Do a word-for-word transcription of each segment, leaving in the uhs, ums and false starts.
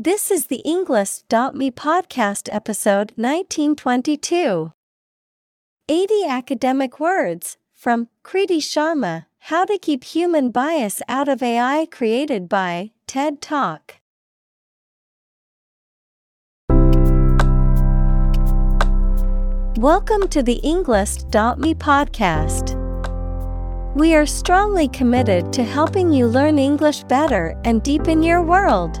This is the Englist dot me podcast episode nineteen twenty-two. eighty Academic Words from Kriti Sharma, How to Keep Human Bias Out of A I, created by TED Talk. Welcome to the Englist dot me podcast. We are strongly committed to helping you learn English better and deepen your world.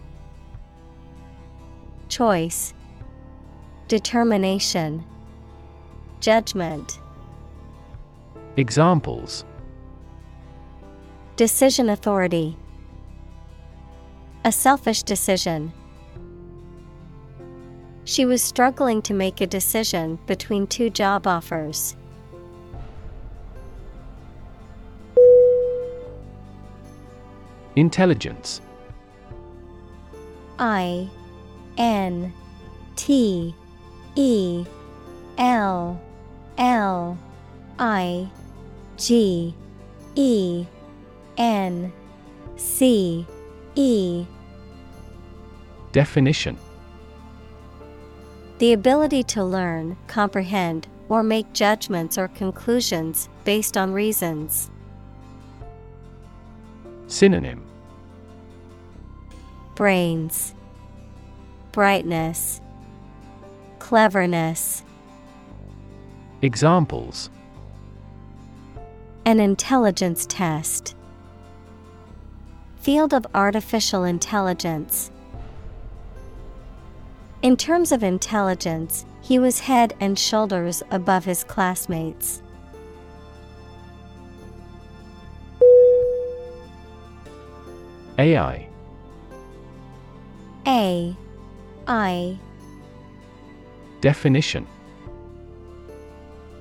choice, determination, judgment. Examples: decision authority, a selfish decision. She was struggling to make a decision between two job offers. Intelligence. I N T E L L I G E N C E. Definition: the ability to learn, comprehend, or make judgments or conclusions based on reasons. Synonym: brains, brightness, cleverness. Examples: an intelligence test, field of artificial intelligence. In terms of intelligence, he was head and shoulders above his classmates. A I. A I. Definition: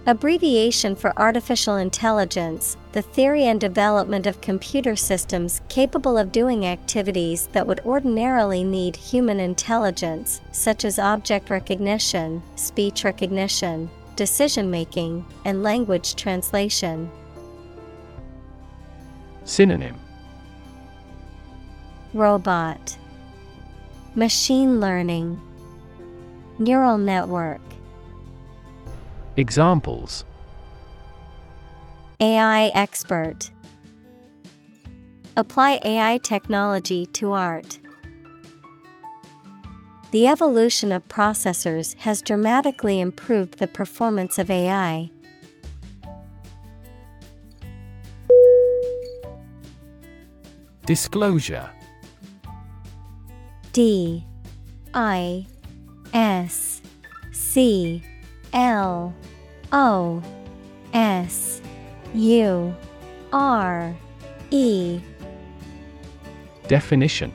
abbreviation for artificial intelligence, the theory and development of computer systems capable of doing activities that would ordinarily need human intelligence, such as object recognition, speech recognition, decision-making, and language translation. Synonym: robot, machine learning, neural network. Examples: A I expert, apply A I technology to art. The evolution of processors has dramatically improved the performance of A I. Disclosure. D I S C L O S U R E. Definition: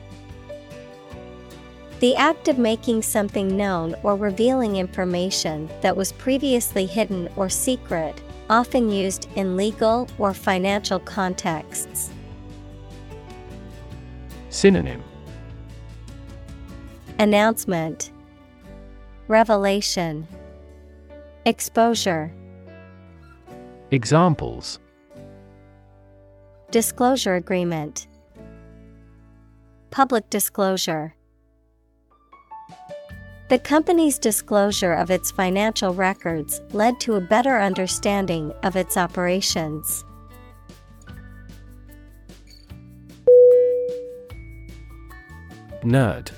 the act of making something known or revealing information that was previously hidden or secret, often used in legal or financial contexts. Synonym: announcement, revelation, exposure. Examples: Disclosure agreement. Public disclosure. The company's disclosure of its financial records led to a better understanding of its operations. Nerd.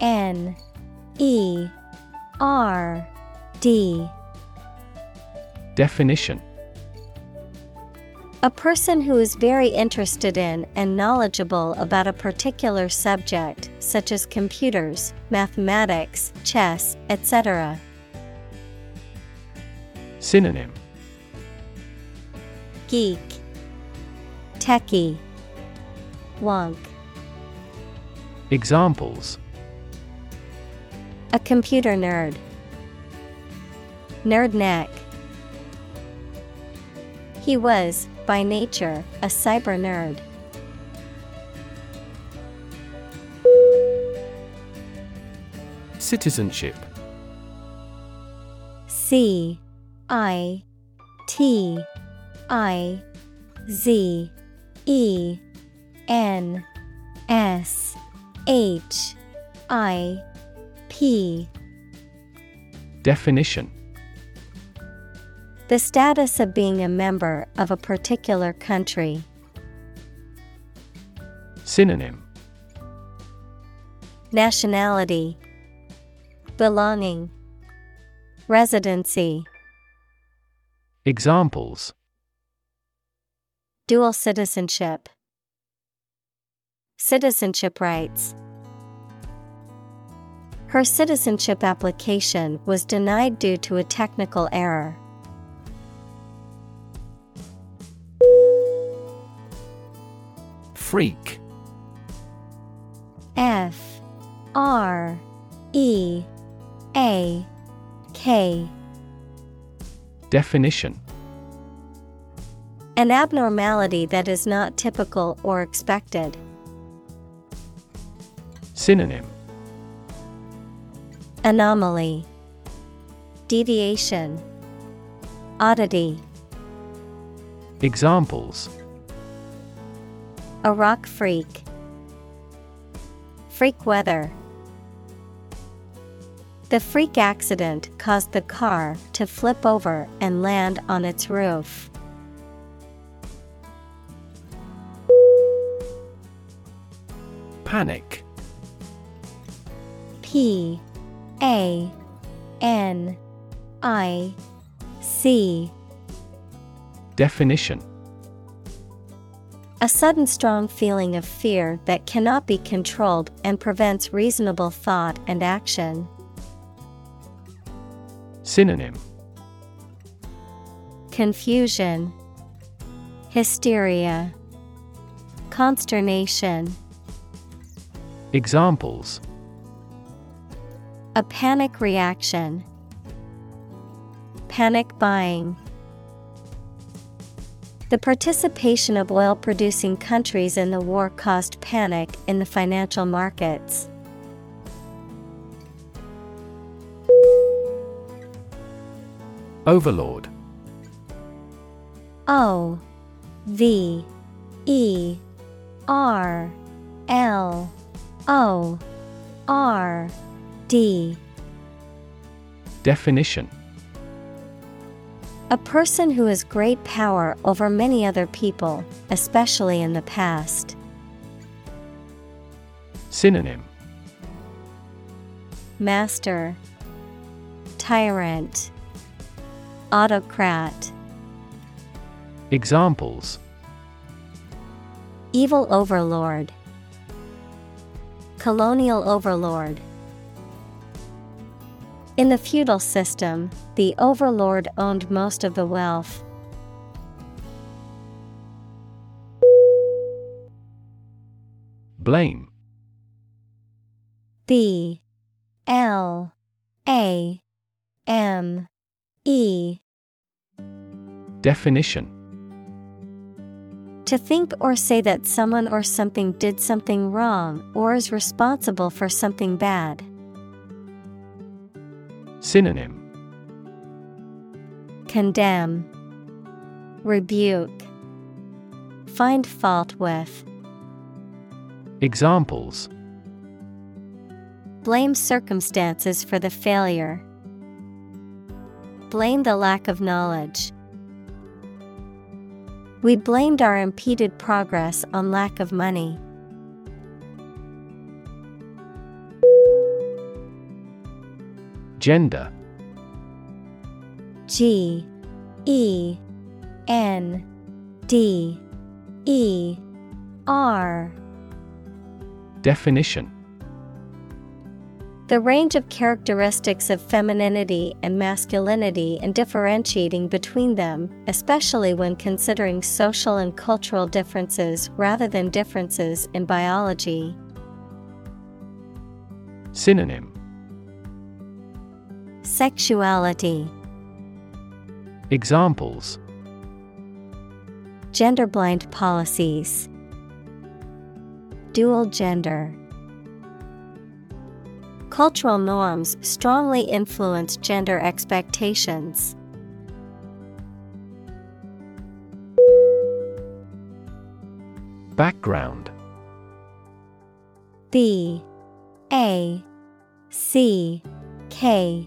N E R D. Definition. A person who is very interested in and knowledgeable about a particular subject, such as computers, mathematics, chess, et cetera. Synonym: geek, techie, wonk. Examples: a computer nerd, nerd neck. He was, by nature, a cyber nerd. Citizenship. C I T I Z E N S H I P. Definition. The status of being a member of a particular country. Synonym: nationality, belonging, residency. Examples: dual citizenship, citizenship rights. Her citizenship application was denied due to a technical error. Freak. F R E A K. Definition. An abnormality that is not typical or expected. Synonym: anomaly, deviation, oddity. Examples: a rock freak, freak weather. The freak accident caused the car to flip over and land on its roof. Panic. P A N I C. Definition. A sudden strong feeling of fear that cannot be controlled and prevents reasonable thought and action. Synonym: confusion, hysteria, consternation. Examples: a panic reaction, panic buying. The participation of oil-producing countries in the war caused panic in the financial markets. Overlord. O V E R L O R D. Definition. A person who has great power over many other people, especially in the past. Synonym: master, tyrant, autocrat. Examples: evil overlord, colonial overlord. In the feudal system, the overlord owned most of the wealth. Blame. B L A M E. Definition. To think or say that someone or something did something wrong or is responsible for something bad. Synonym: condemn, rebuke, Find fault with. Examples: blame circumstances for the failure. Blame the lack of knowledge. We blamed our impeded progress on lack of money. Gender. G E N D E R. Definition: the range of characteristics of femininity and masculinity and differentiating between them, especially when considering social and cultural differences rather than differences in biology. Synonym: sexuality. Examples: gender-blind policies. Dual gender. Cultural norms strongly influence gender expectations. Background. B A C K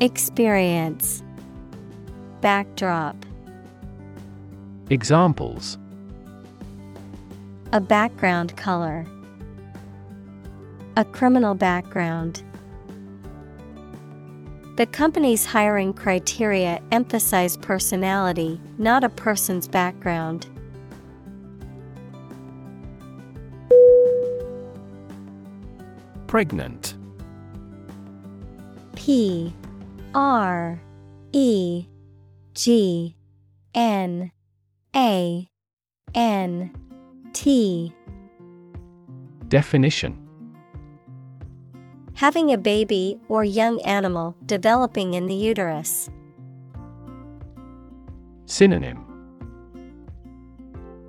experience, backdrop. Examples: a background color. A criminal background. The company's hiring criteria emphasize personality, not a person's background. Pregnant. P R E G N A N T. Definition: having a baby or young animal developing in the uterus. Synonym: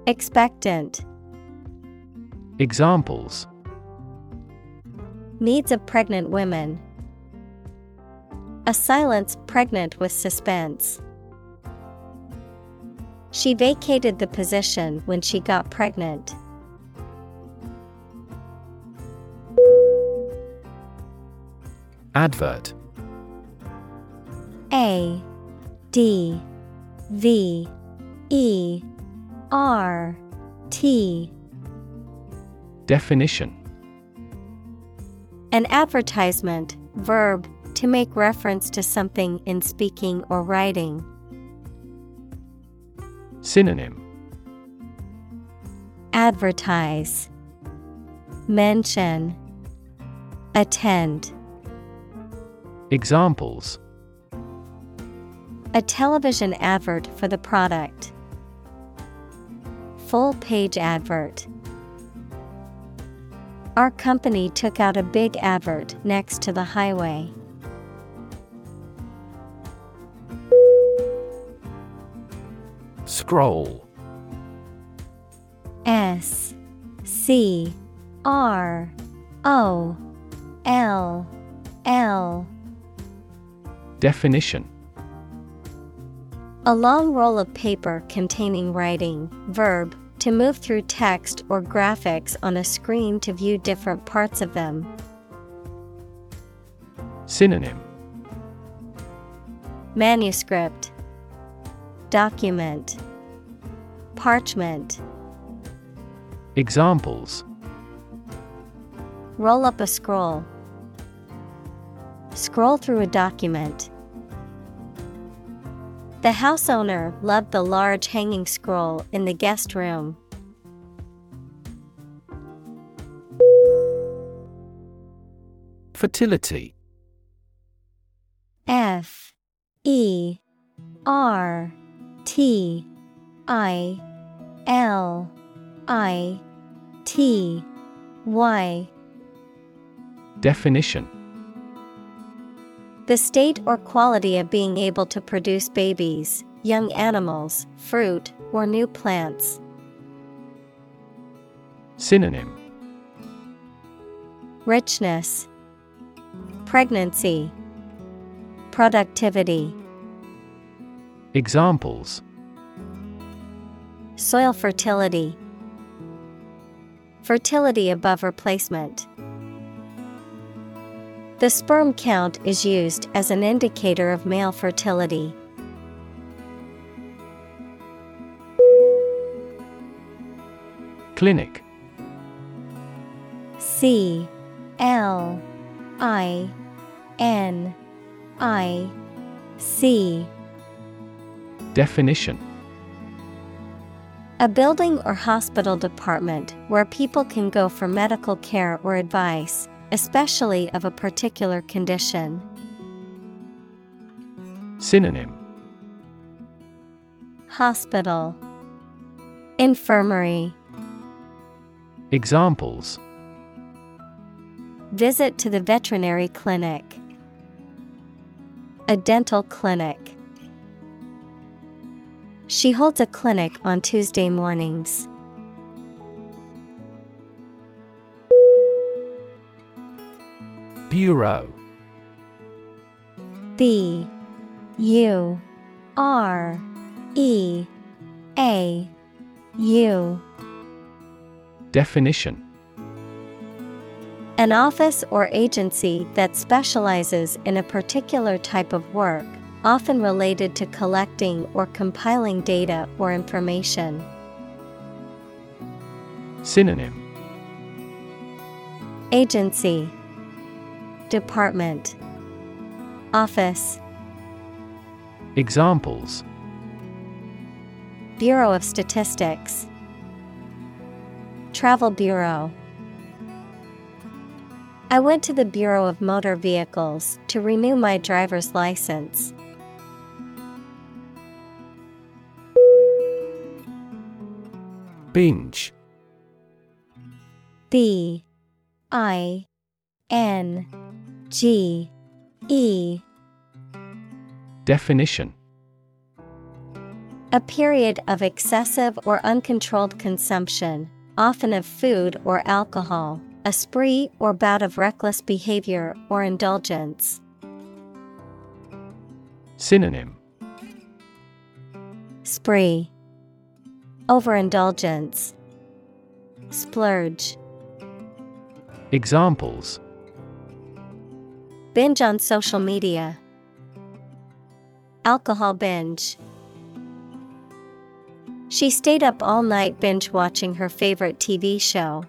expectant. Examples: needs of pregnant women. A silence pregnant with suspense. She vacated the position when she got pregnant. Advert. A D V E R T. Definition: an advertisement, verb, to make reference to something in speaking or writing. Synonym: advertise, mention, attend. Examples: a television advert for the product. Full page advert. Our company took out a big advert next to the highway. Scroll. S C R O L L. Definition: a long roll of paper containing writing, verb, to move through text or graphics on a screen to view different parts of them. Synonym: manuscript, document, parchment. Examples: roll up a scroll. Scroll through a document. The house owner loved the large hanging scroll in the guest room. Fertility. F E R T I L I T Y. Definition: the state or quality of being able to produce babies, young animals, fruit, or new plants. Synonym: richness, pregnancy, productivity. Examples: soil fertility, fertility above replacement. The sperm count is used as an indicator of male fertility. Clinic. C L I N I C. Definition: a building or hospital department where people can go for medical care or advice, especially of a particular condition. Synonym: hospital, infirmary. Examples: visit to the veterinary clinic, a dental clinic. She holds a clinic on Tuesday mornings. Bureau. B U R E A U. Definition: an office or agency that specializes in a particular type of work, often related to collecting or compiling data or information. Synonym: agency, department, office. Examples: Bureau of Statistics, Travel Bureau. I went to the Bureau of Motor Vehicles to renew my driver's license. Binge. B I N G E. Definition: a period of excessive or uncontrolled consumption, often of food or alcohol, a spree or bout of reckless behavior or indulgence. Synonym: spree, overindulgence, splurge. Examples: binge on social media, alcohol binge. She stayed up all night binge watching her favorite T V show.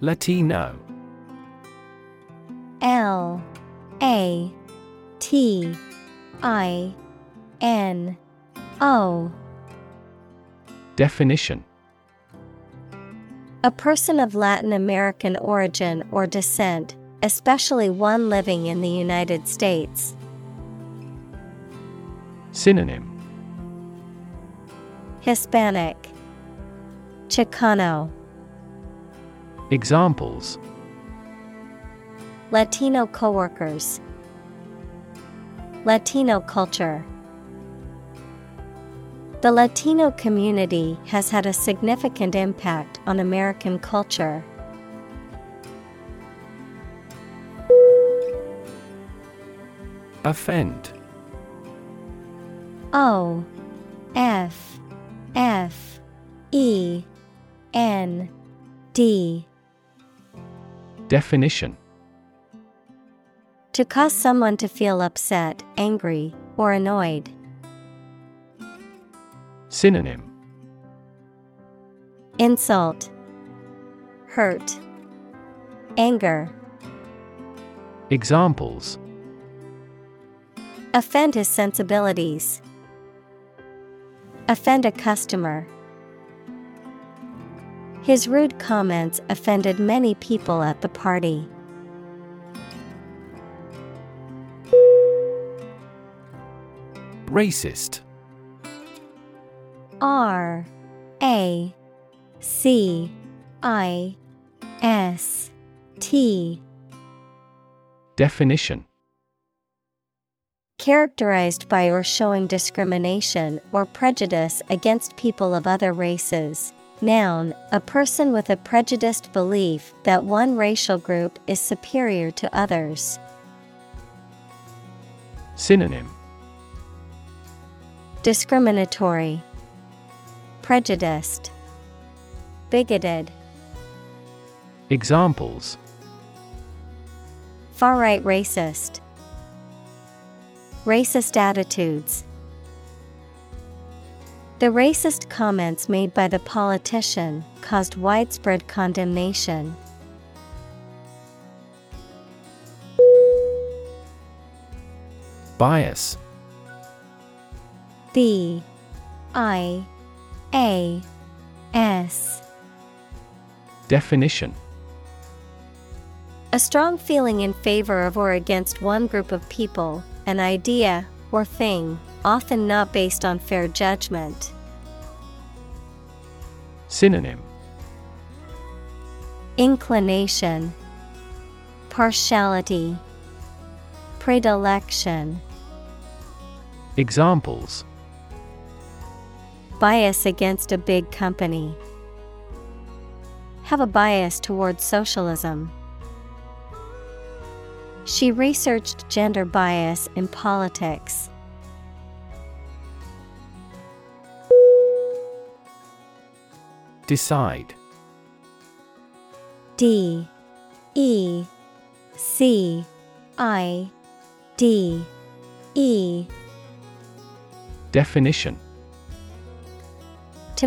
Latino. L A T I N O. Definition: a person of Latin American origin or descent, especially one living in the United States. Synonym: Hispanic, Chicano. Examples: Latino coworkers, Latino culture. The Latino community has had a significant impact on American culture. Offend. O F F E N D. Definition: to cause someone to feel upset, angry, or annoyed. Synonym: insult, hurt, anger. Examples: offend his sensibilities, offend a customer. His rude comments offended many people at the party. Racist. R A C I S T. Definition. Characterized by or showing discrimination or prejudice against people of other races. Noun, a person with a prejudiced belief that one racial group is superior to others. Synonym. Discriminatory, prejudiced, bigoted. Examples. Far-right racist, racist attitudes. The racist comments made by the politician caused widespread condemnation. Bias. B I A S. Definition. A strong feeling in favor of or against one group of people, an idea, or thing, often not based on fair judgment. Synonym. Inclination, partiality, predilection. Examples. Bias against a big company. Have a bias towards socialism. She researched gender bias in politics. Decide. D E C I D E. Definition. To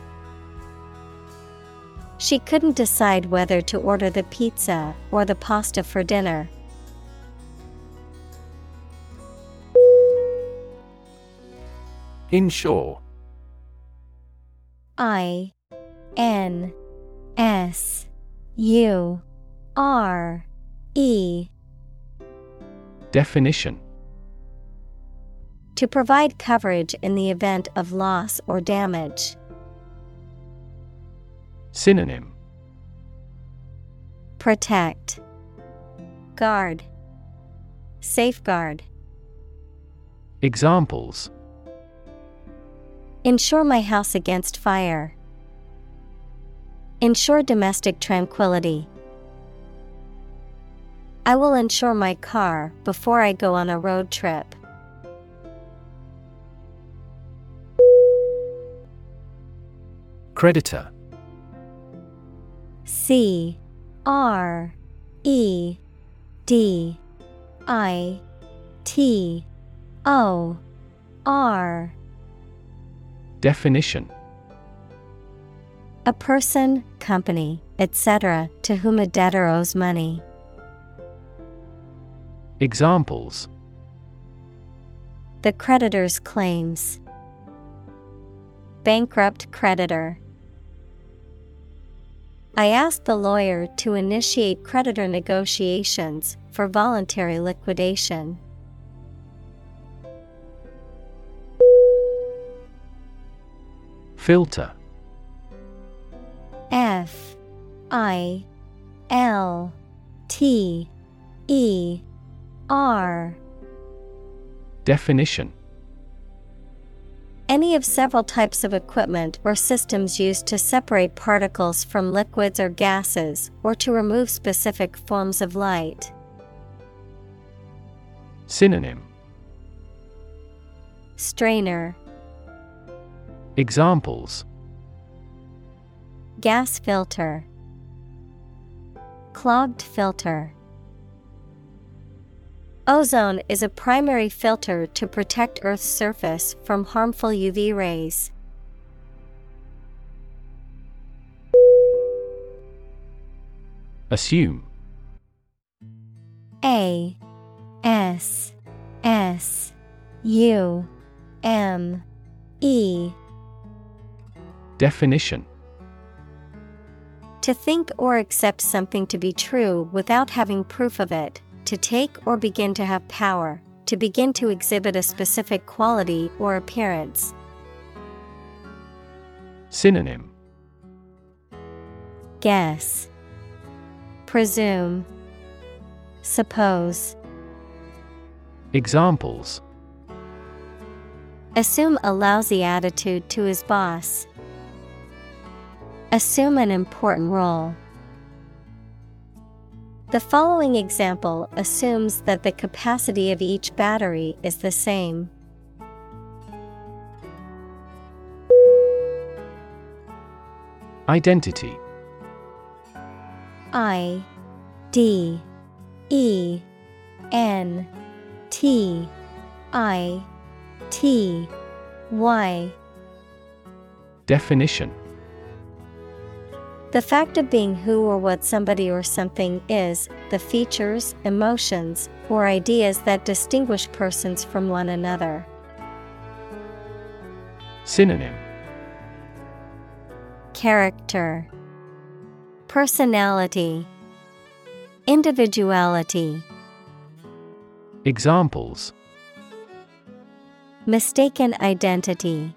She couldn't decide whether to order the pizza or the pasta for dinner. Insure. I N S U R E. Definition. To provide coverage in the event of loss or damage. Synonym. Protect, guard, safeguard. Examples. Insure my house against fire. Insure domestic tranquility. I will insure my car before I go on a road trip. Creditor. C R E D I T O R. Definition. A person, company, et cetera to whom a debtor owes money. Examples. The creditor's claims. Bankrupt creditor. I asked the lawyer to initiate creditor negotiations for voluntary liquidation. Filter. F I L T E R. Definition. Any of several types of equipment or systems used to separate particles from liquids or gases, or to remove specific forms of light. Synonym. Strainer. Examples. Gas filter. Clogged filter. Ozone is a primary filter to protect Earth's surface from harmful U V rays. Assume. A. S. S. U. M. E. Definition. To think or accept something to be true without having proof of it, to take or begin to have power, to begin to exhibit a specific quality or appearance. Synonym: guess, presume, suppose. Examples: assume a lousy attitude to his boss. Assume an important role. The following example assumes that the capacity of each battery is the same. Identity. I. D. E. N. T. I. T. Y. Definition. The fact of being who or what somebody or something is, the features, emotions, or ideas that distinguish persons from one another. Synonym: character, personality, individuality. Examples: mistaken identity,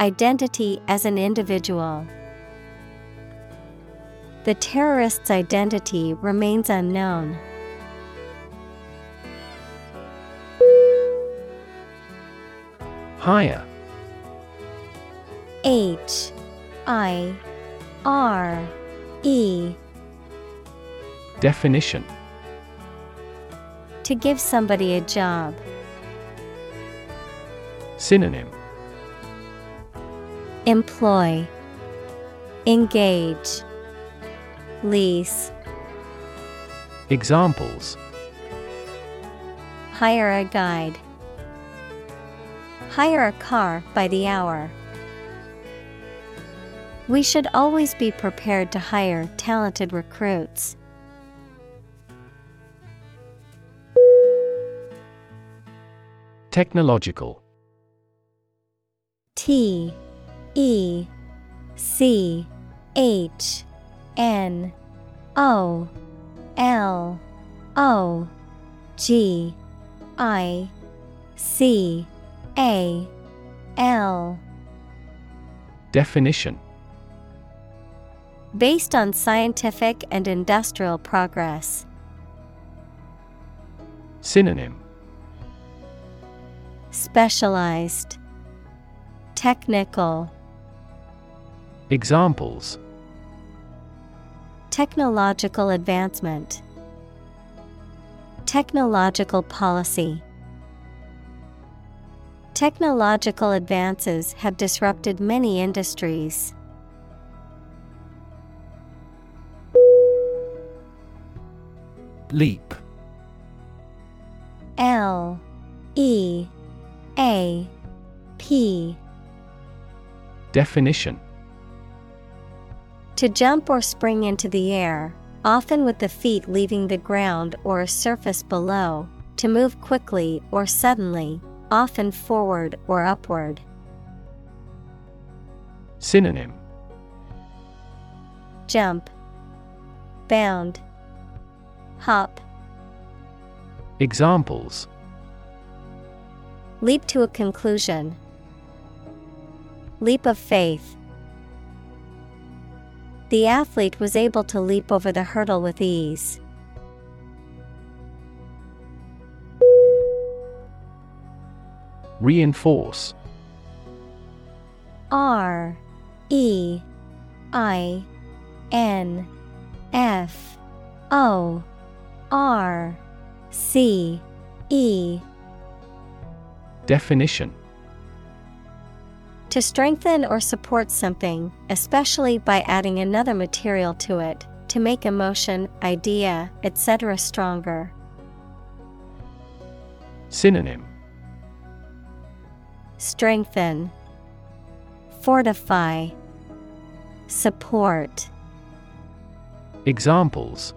identity as an individual. The terrorist's identity remains unknown. Hire. H. I. R. E. Definition. To give somebody a job. Synonym: employ, engage, lease. Examples: hire a guide. Hire a car by the hour. We should always be prepared to hire talented recruits. Technological. T. E. C. H. N. O. L. O. G. I. C. A. L. Definition. Based on scientific and industrial progress. Synonym: specialized, technical. Examples: technological advancement, technological policy. Technological advances have disrupted many industries. Leap. L. E. A. P. Definition. To jump or spring into the air, often with the feet leaving the ground or a surface below, to move quickly or suddenly, often forward or upward. Synonym: jump, bound, hop. Examples: leap to a conclusion, leap of faith. The athlete was able to leap over the hurdle with ease. Reinforce. R. E. I. N. F. O. R. C. E. Definition. To strengthen or support something, especially by adding another material to it, to make a motion, idea, et cetera stronger. Synonym: strengthen, fortify, support. Examples: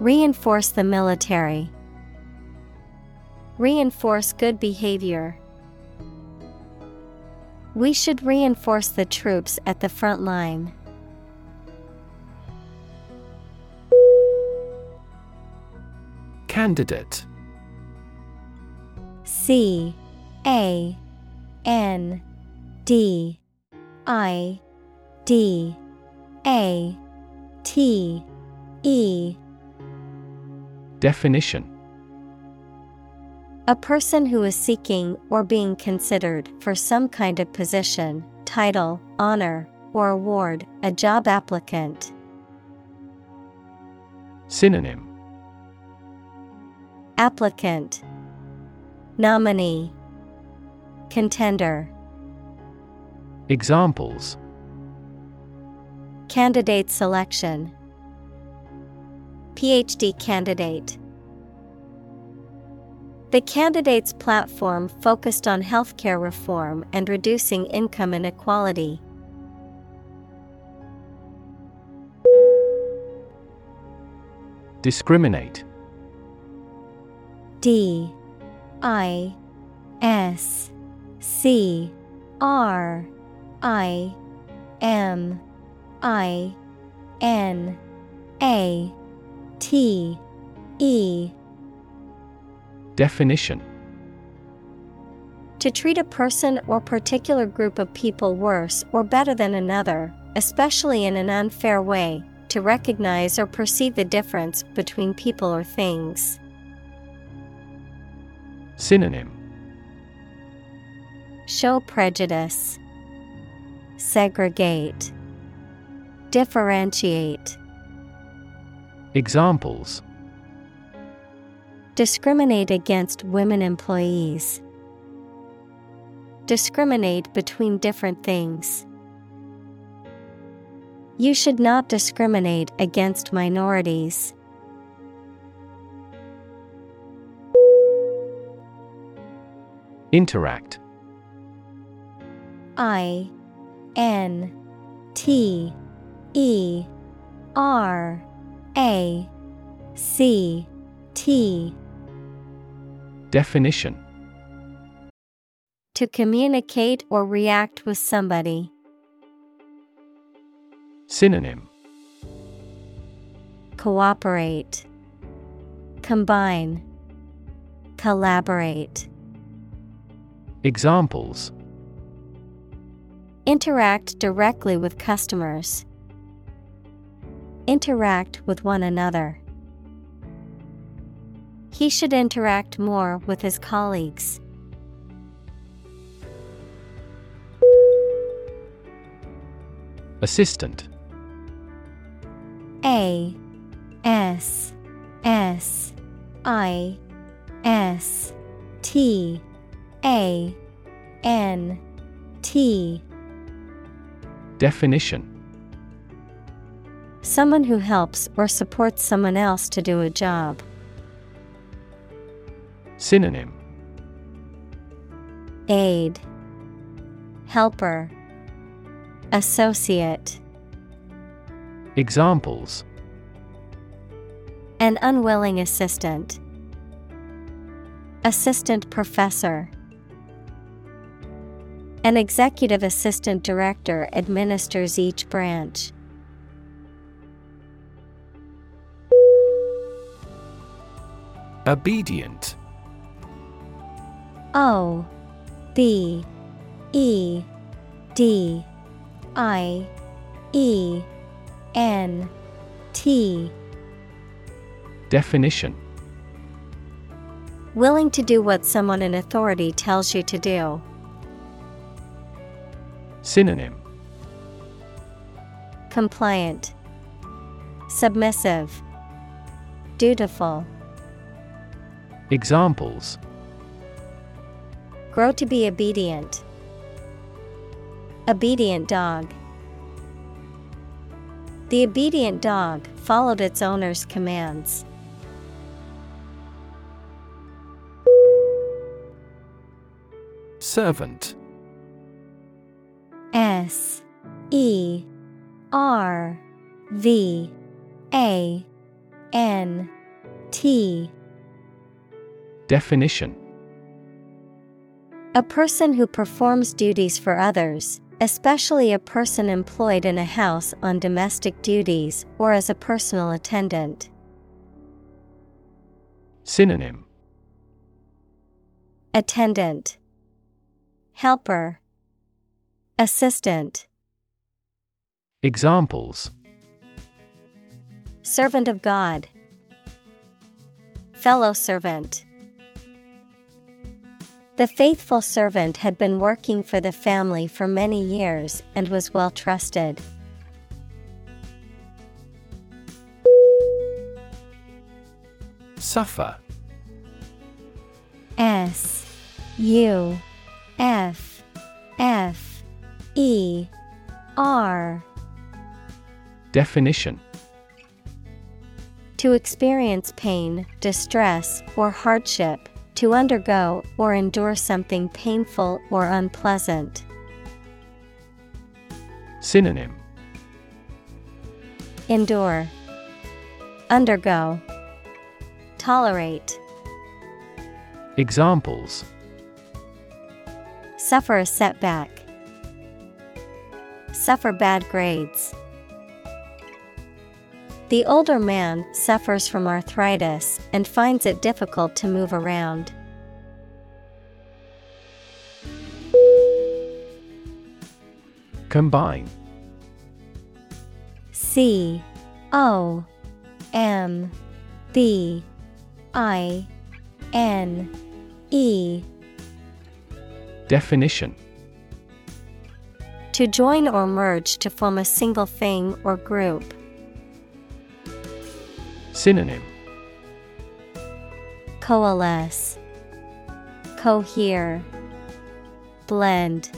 reinforce the military. Reinforce good behavior. We should reinforce the troops at the front line. Candidate. C A N D I D A T E. Definition: a person who is seeking or being considered for some kind of position, title, honor, or award, a job applicant. Synonym: applicant, nominee, contender. Examples: candidate selection. P H D candidate. The candidate's platform focused on healthcare reform and reducing income inequality. Discriminate. D I S C R I M I N A T E. Definition: to treat a person or particular group of people worse or better than another, especially in an unfair way, to recognize or perceive the difference between people or things. Synonym: show prejudice, segregate, differentiate. Examples: discriminate against women employees. Discriminate between different things. You should not discriminate against minorities. Interact. I N T E R A C T. Definition: to communicate or react with somebody. Synonym: cooperate, combine, collaborate. Examples: interact directly with customers. Interact with one another. He should interact more with his colleagues. Assistant. A S S I S T A N T. Definition: someone who helps or supports someone else to do a job. Synonym: aid, helper, associate. Examples: an unwilling assistant. Assistant professor. An executive assistant director administers each branch. Obedient. O B E D I E N T. Definition: willing to do what someone in authority tells you to do. Synonym: compliant, submissive, dutiful. Examples: grow to be obedient. Obedient dog. The obedient dog followed its owner's commands. Servant. S E R V A N T. Definition: a person who performs duties for others, especially a person employed in a house on domestic duties or as a personal attendant. Synonym: attendant, helper, assistant. Examples: servant of God, fellow servant. The faithful servant had been working for the family for many years and was well trusted. Suffer. S U F F E R. Definition: to experience pain, distress, or hardship, to undergo or endure something painful or unpleasant. Synonym: endure, undergo, tolerate. Examples: suffer a setback, suffer bad grades. The older man suffers from arthritis and finds it difficult to move around. Combine. C O M B I N E. Definition: to join or merge to form a single thing or group. Synonym: coalesce, cohere, blend.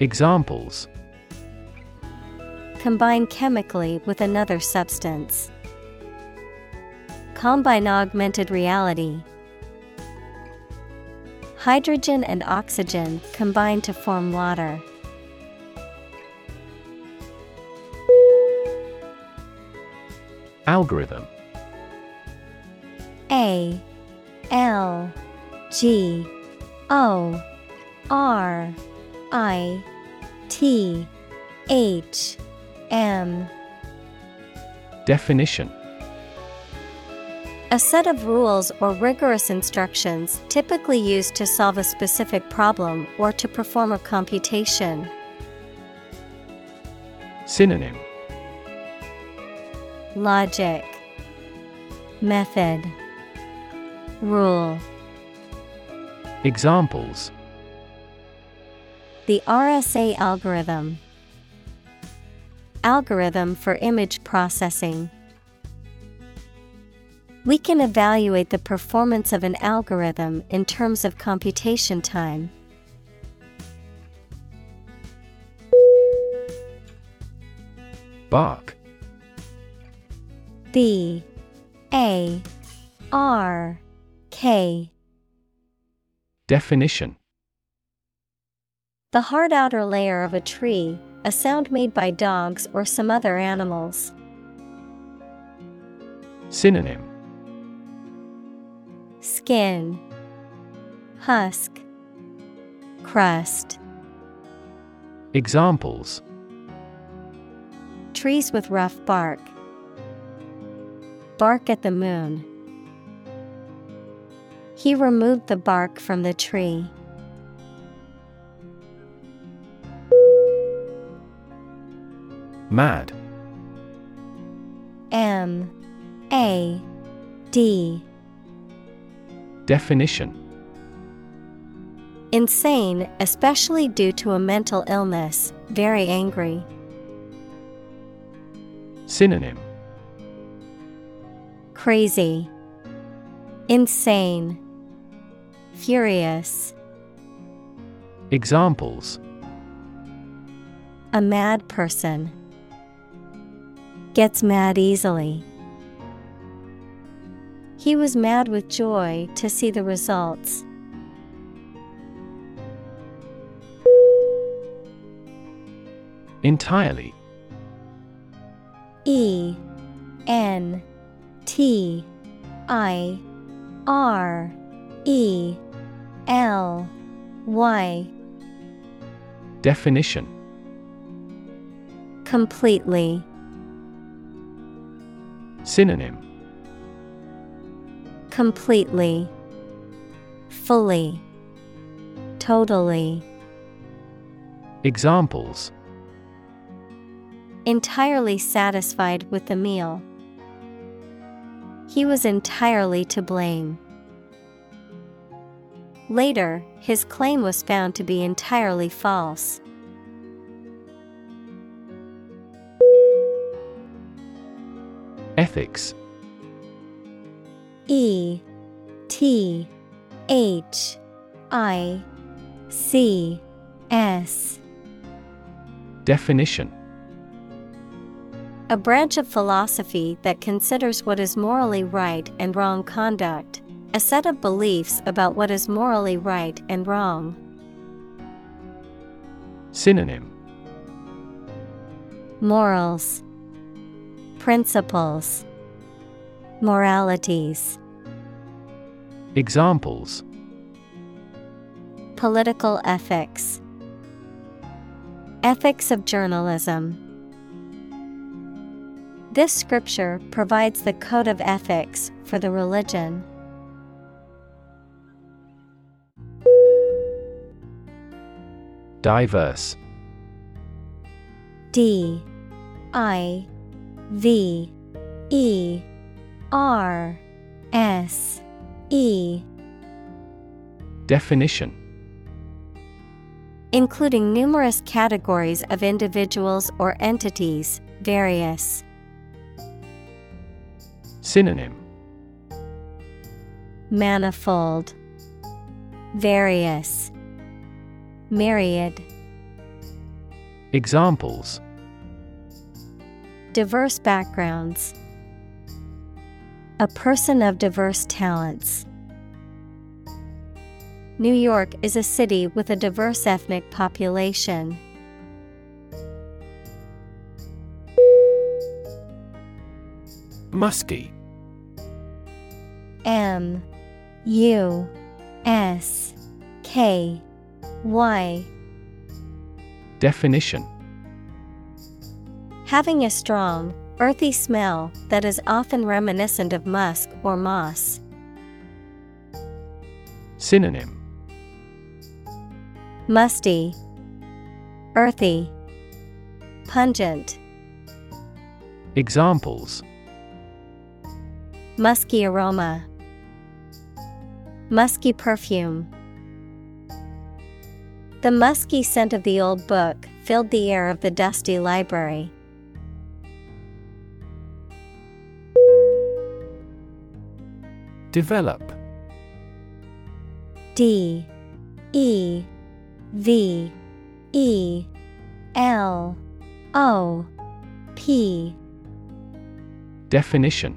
Examples: combine chemically with another substance. Combine augmented reality. Hydrogen and oxygen combine to form water. Algorithm. A L G O R I T H M. Definition: a set of rules or rigorous instructions typically used to solve a specific problem or to perform a computation. Synonym: logic, method, rule. Examples: the R S A algorithm, algorithm for image processing. We can evaluate the performance of an algorithm in terms of computation time. Bark. B A R K. Definition: the hard outer layer of a tree, a sound made by dogs or some other animals. Synonym: skin, husk, crust. Examples: trees with rough bark, bark at the moon. He removed the bark from the tree. Mad. M A D. Definition: insane, especially due to a mental illness, very angry. Synonym: crazy, insane, furious. Examples: a mad person, gets mad easily. He was mad with joy to see the results. Entirely. E N T I R E L Y. Definition: completely. Synonym: completely, fully, totally. Examples: entirely satisfied with the meal. He was entirely to blame. Later, his claim was found to be entirely false. Ethics. E T H I C S. Definition: a branch of philosophy that considers what is morally right and wrong conduct, a set of beliefs about what is morally right and wrong. Synonym: morals, principles, moralities. Examples: political ethics, ethics of journalism. This scripture provides the code of ethics for the religion. Diverse. D I V E R S E. Definition: including numerous categories of individuals or entities, various. Synonym: manifold, various, myriad. Examples: diverse backgrounds, a person of diverse talents. New York is a city with a diverse ethnic population. Musky. M U S K Y. Definition: having a strong, earthy smell that is often reminiscent of musk or moss. Synonym: musty, earthy, pungent. Examples: musky aroma, musky perfume. The musky scent of the old book filled the air of the dusty library. Develop. D E V E L O P. Definition: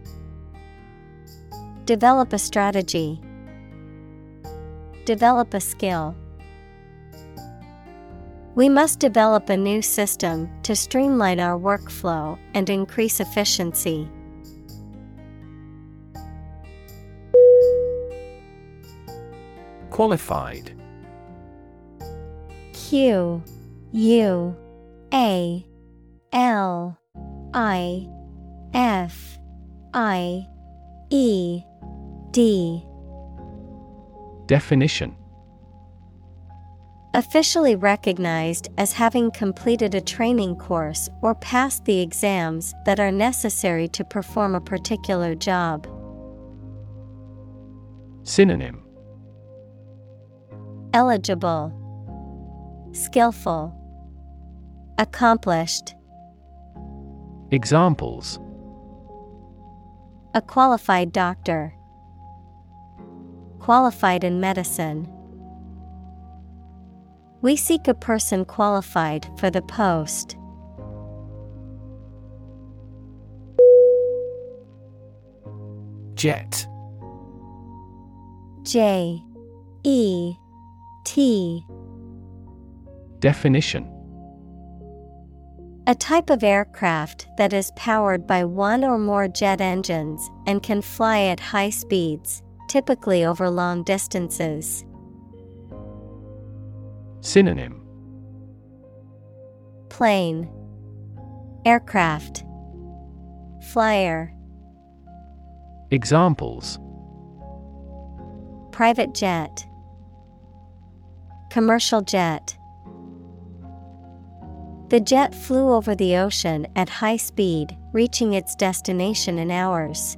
develop a strategy, develop a skill. We must develop a new system to streamline our workflow and increase efficiency. Qualified. Q U A L I F I E D. Definition: officially recognized as having completed a training course or passed the exams that are necessary to perform a particular job. Synonym: eligible, skillful, accomplished. Examples: a qualified doctor, qualified in medicine. We seek a person qualified for the post. Jet. J E T. Definition: a type of aircraft that is powered by one or more jet engines and can fly at high speeds, typically over long distances. Synonym: plane, aircraft, flyer. Examples: private jet, commercial jet. The jet flew over the ocean at high speed, reaching its destination in hours.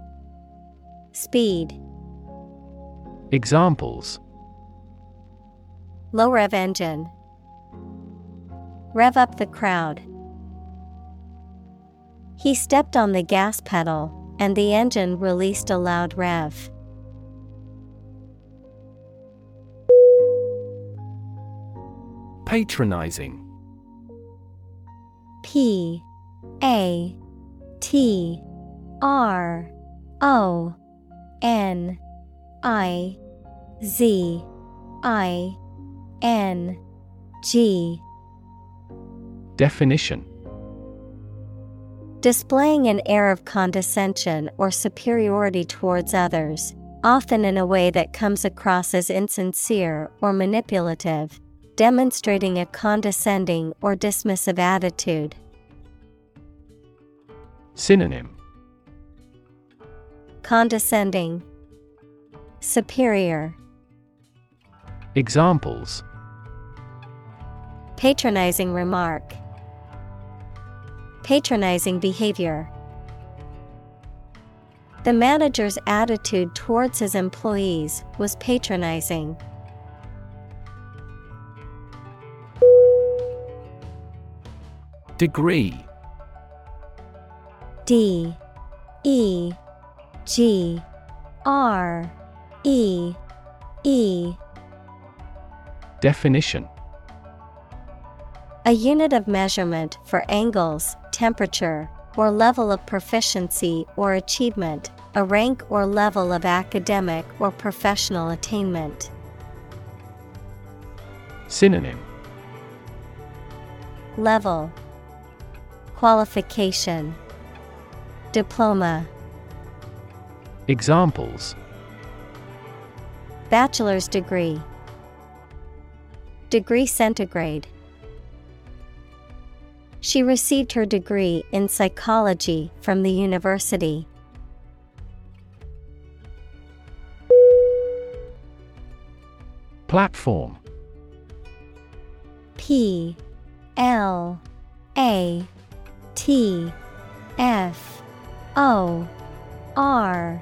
speed. Examples: low rev engine, rev up the crowd. He stepped on the gas pedal, and the engine released a loud rev. Patronizing. P A T R O N I Z I N G. Definition: displaying an air of condescension or superiority towards others, often in a way that comes across as insincere or manipulative, demonstrating a condescending or dismissive attitude. Synonym: condescending, superior. Examples: patronizing remark, patronizing behavior. The manager's attitude towards his employees was patronizing. Degree. D E G R E E. Definition: a unit of measurement for angles, temperature, or level of proficiency or achievement, a rank or level of academic or professional attainment. Synonym: level, qualification, diploma. Examples: bachelor's degree, degree centigrade. She received her degree in psychology from the university. Platform. P L A T F O R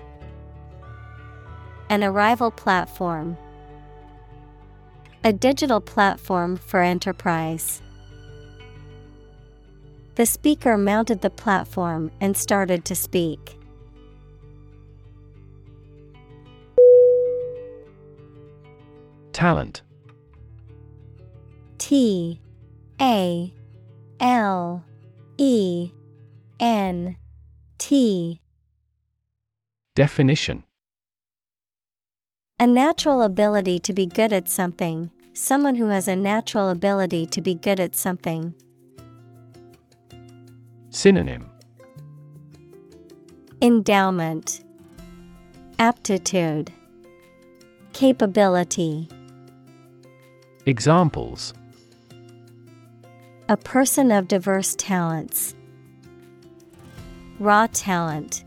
an arrival platform, a digital platform for enterprise. The speaker mounted the platform and started to speak. Talent. T A L E N T. Definition: a natural ability to be good at something, someone who has a natural ability to be good at something. Synonym: endowment, aptitude, capability. Examples: a person of diverse talents, raw talent.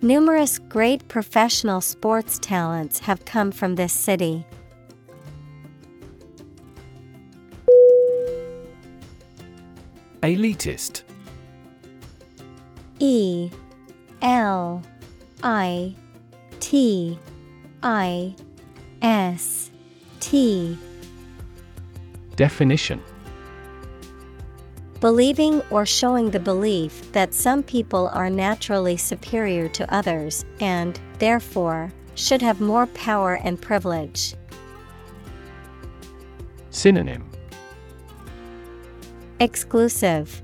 Numerous great professional sports talents have come from this city. Elitist. E L I T I S T. Definition: believing or showing the belief that some people are naturally superior to others and, therefore, should have more power and privilege. Synonym: exclusive,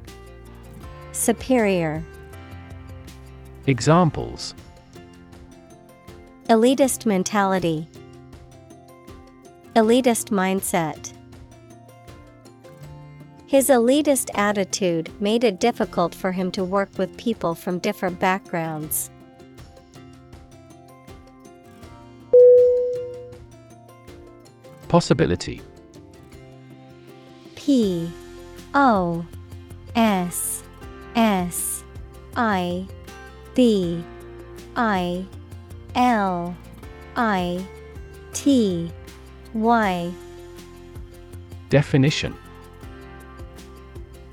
superior. Examples: elitist mentality, elitist mindset. His elitist attitude made it difficult for him to work with people from different backgrounds. Possibility: P O S S I B I L I T Y. Definition: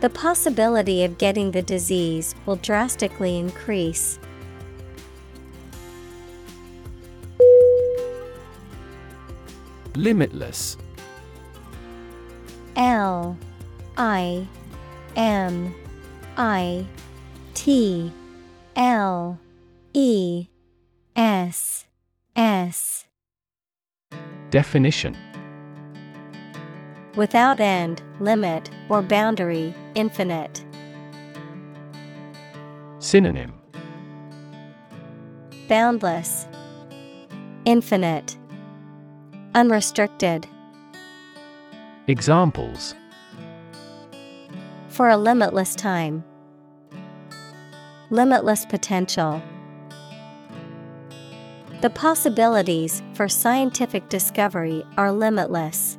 The possibility of getting the disease will drastically increase. Limitless. L I M I T L E S S. Definition: without end, limit, or boundary, infinite. Synonym: boundless, infinite, unrestricted. Examples: for a limitless time, limitless potential. The possibilities for scientific discovery are limitless.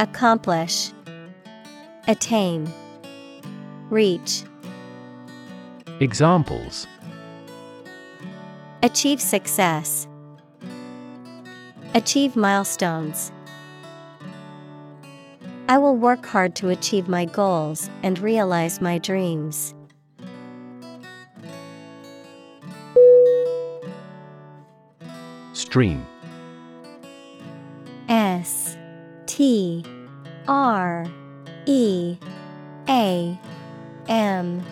accomplish, attain, reach. Examples: achieve success, achieve milestones. I will work hard to achieve my goals and realize my dreams. Stream. S T R E A M.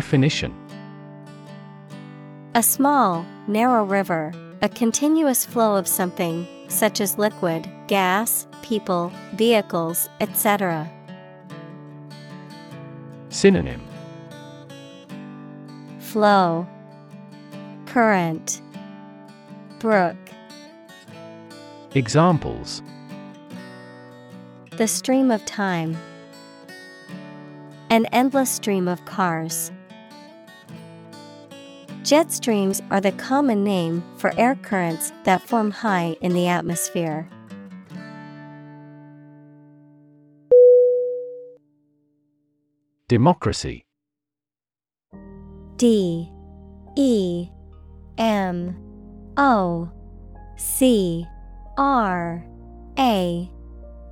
Definition: a small, narrow river, a continuous flow of something, such as liquid, gas, people, vehicles, et cetera. Synonym: flow, current, brook. Examples: the stream of time, an endless stream of cars. Jet streams are the common name for air currents that form high in the atmosphere. Democracy. D E M O C R A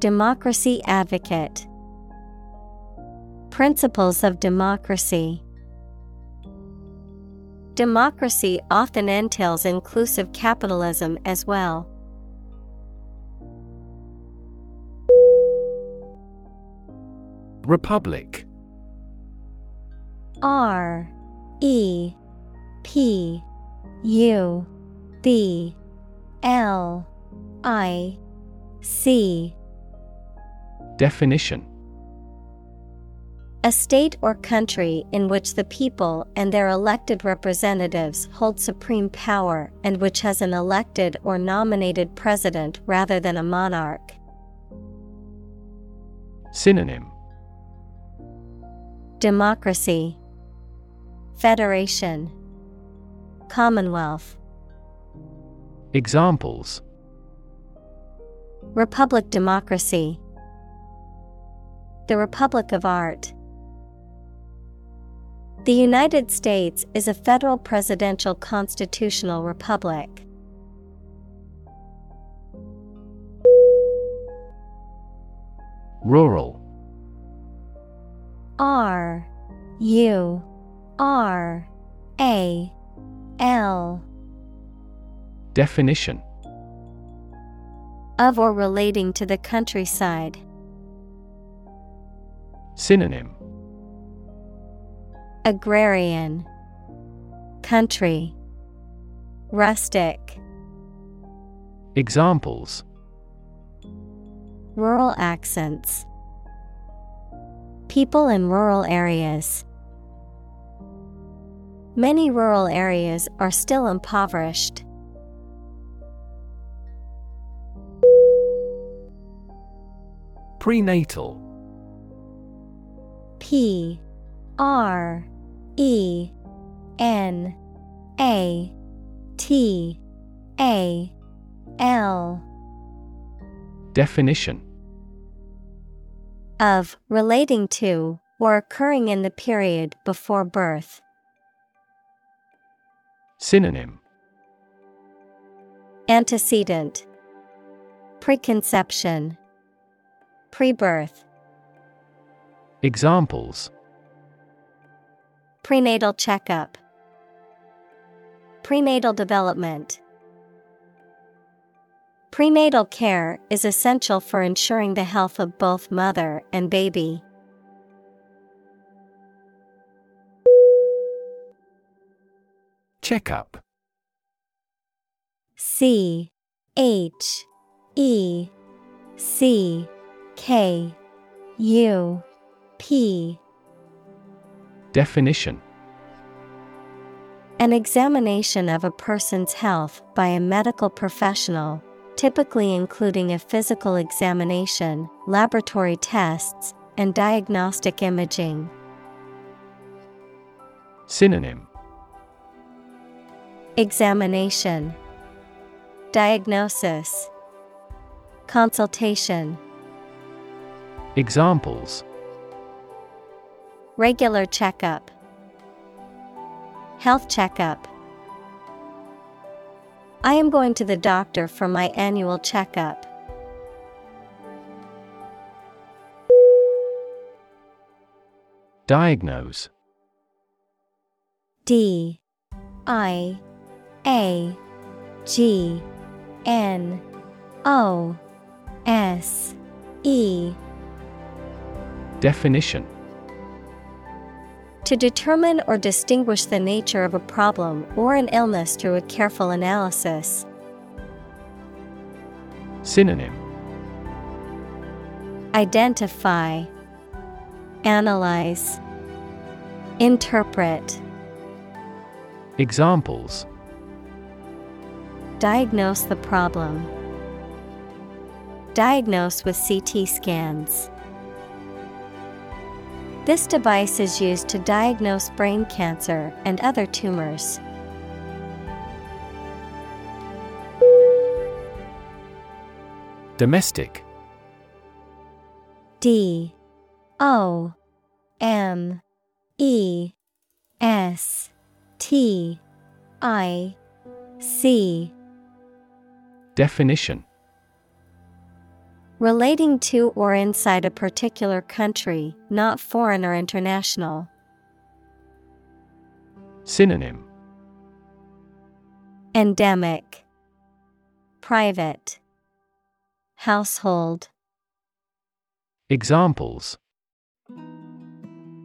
democracy advocate, principles of democracy. Democracy often entails inclusive capitalism as well. Republic. R E P U B L I C. Definition: a state or country in which the people and their elected representatives hold supreme power and which has an elected or nominated president rather than a monarch. Synonym: democracy, federation, commonwealth. Examples: republic democracy, the republic of art. The United States is a federal presidential constitutional republic. Rural. R U R A L. Definition: of or relating to the countryside. Synonym: agrarian, country, rustic. Examples: rural accents, people in rural areas. Many rural areas are still impoverished. Prenatal. P R E N A T A L. Definition: of, relating to, or occurring in the period before birth. Synonym: antecedent, preconception, pre-birth. Examples: prenatal checkup, prenatal development. Prenatal care is essential for ensuring the health of both mother and baby. Checkup. C H E C K U P. Definition: an examination of a person's health by a medical professional, typically including a physical examination, laboratory tests, and diagnostic imaging. Synonym: examination, diagnosis, consultation. Examples: regular checkup, health checkup. I am going to the doctor for my annual checkup. Diagnose. D I A G N O S E. Definition: to determine or distinguish the nature of a problem or an illness through a careful analysis. Synonym: identify, analyze, interpret. Examples: diagnose the problem. Diagnose with C T scans. This device is used to diagnose brain cancer and other tumors. Domestic. D O M E S T I C. Definition: relating to or inside a particular country, not foreign or international. Synonym: endemic, private, household. Examples: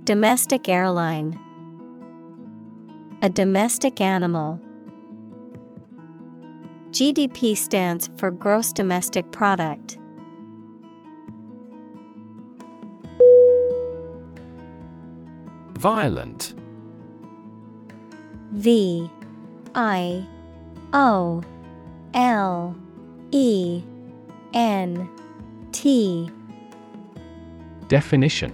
domestic airline, a domestic animal. G D P stands for gross domestic product. Violent. V I O L E N T. Definition: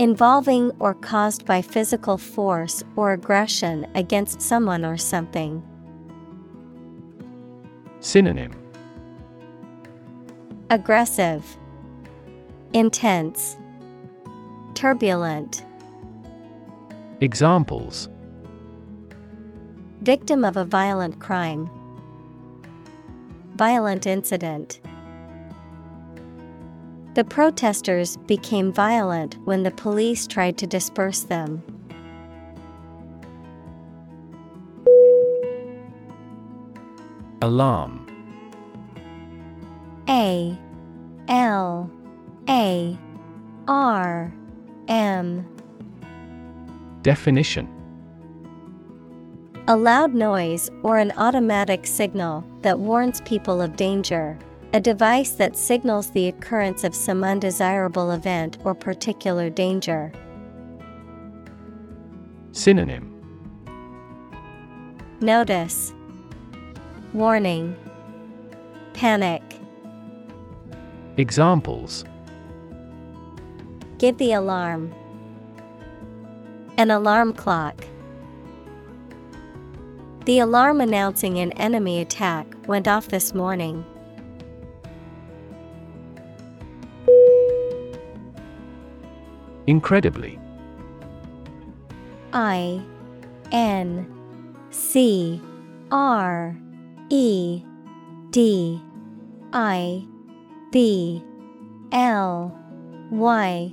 involving or caused by physical force or aggression against someone or something. Synonym: aggressive, intense, turbulent. Examples: victim of a violent crime, violent incident. The protesters became violent when the police tried to disperse them. Alarm. A L A R M. Definition: a loud noise or an automatic signal that warns people of danger, a device that signals the occurrence of some undesirable event or particular danger. Synonym: notice, warning, panic. Examples: give the alarm, an alarm clock. The alarm announcing an enemy attack went off this morning. Incredibly. I N C R E D I B L Y.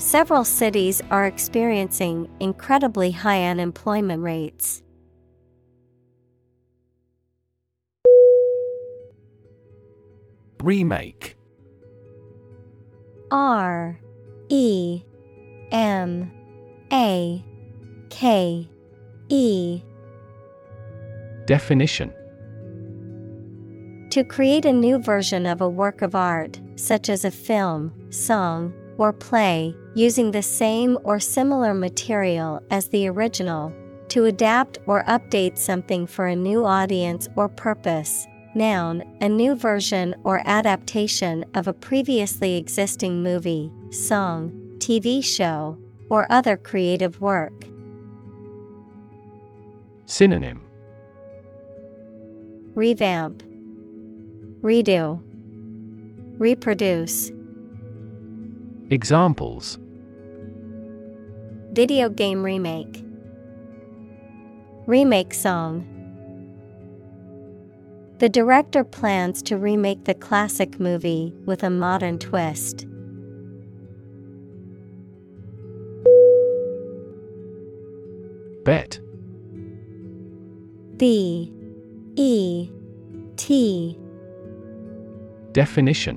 Several cities are experiencing incredibly high unemployment rates. Remake. R E M A K E. Definition: to create a new version of a work of art, such as a film, song, or play, using the same or similar material as the original, to adapt or update something for a new audience or purpose. Noun, a new version or adaptation of a previously existing movie, song, T V show, or other creative work. Synonym: revamp, redo, reproduce. Examples: video game remake, remake song. The director plans to remake the classic movie with a modern twist. Bet. B. E. T. Definition: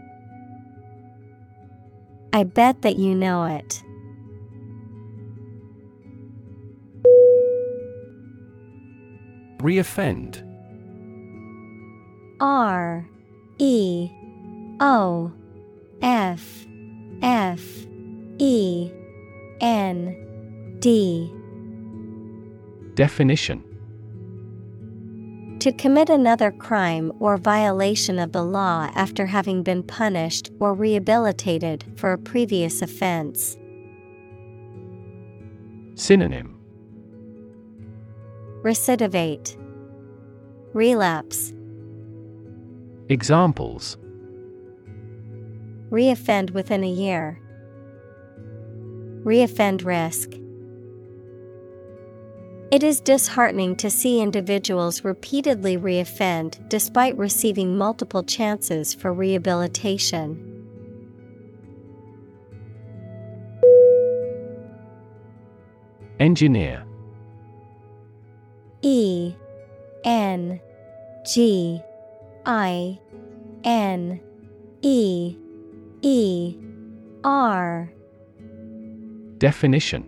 I bet that you know it. Reoffend. R. E. O. F. F. E. N. D. Definition: to commit another crime or violation of the law after having been punished or rehabilitated for a previous offense. Synonym: recidivate, relapse. Examples: reoffend within a year, reoffend risk. It is disheartening to see individuals repeatedly reoffend despite receiving multiple chances for rehabilitation. Engineer. E. N. G. I. N. E. E. R. Definition: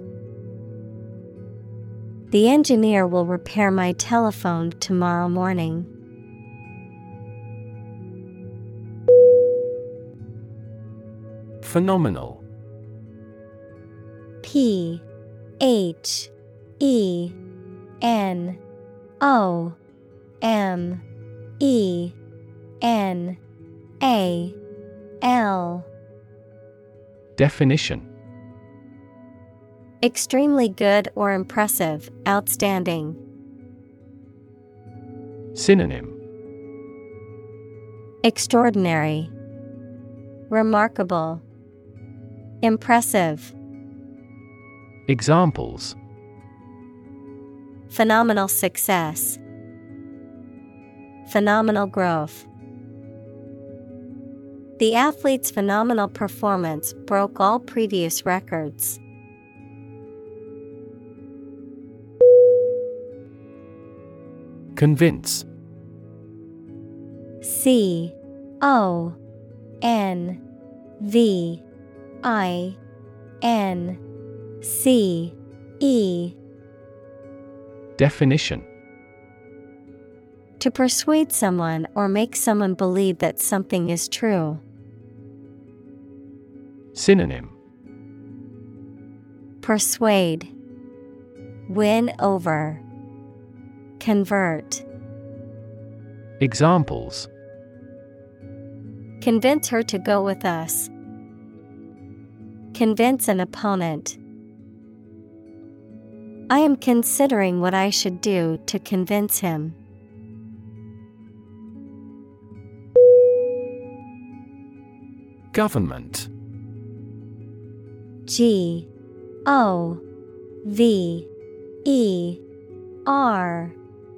The engineer will repair my telephone tomorrow morning. Phenomenal. P. H. E. N. O. M. E. N. A. L. Definition: extremely good or impressive, outstanding. Synonym: extraordinary, remarkable, impressive. Examples: phenomenal success, phenomenal growth. The athlete's phenomenal performance broke all previous records. Convince. C. O. N. V. I. N. C. E. Definition: to persuade someone or make someone believe that something is true. Synonym: persuade, win over, convert. Examples: convince her to go with us, convince an opponent. I am considering what I should do to convince him. Government. G. O. V. E. R.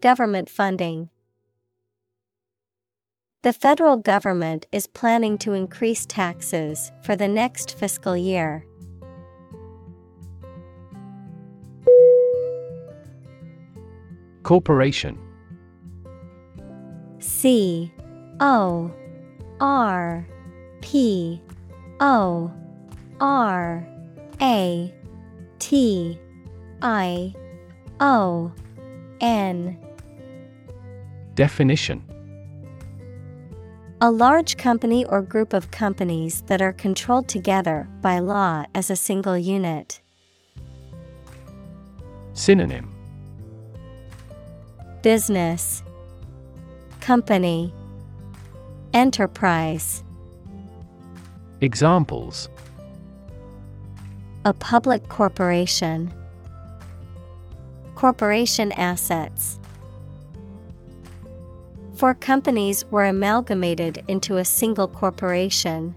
government funding. The federal government is planning to increase taxes for the next fiscal year. Corporation. C O R P O R A T I O N. Definition: a large company or group of companies that are controlled together by law as a single unit. Synonym: business, company, enterprise. Examples: a public corporation, corporation assets. Four companies were amalgamated into a single corporation.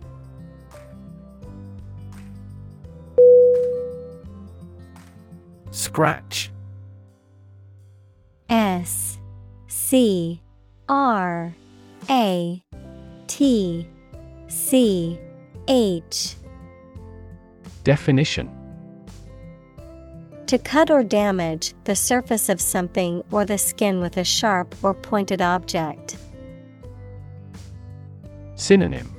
Scratch. S C R A T C H. Definition: to cut or damage the surface of something or the skin with a sharp or pointed object. Synonym: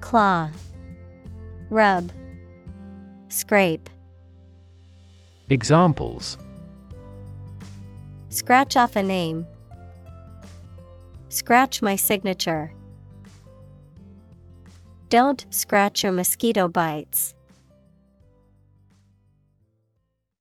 claw, rub, scrape. Examples: scratch off a name, scratch my signature. Don't scratch your mosquito bites.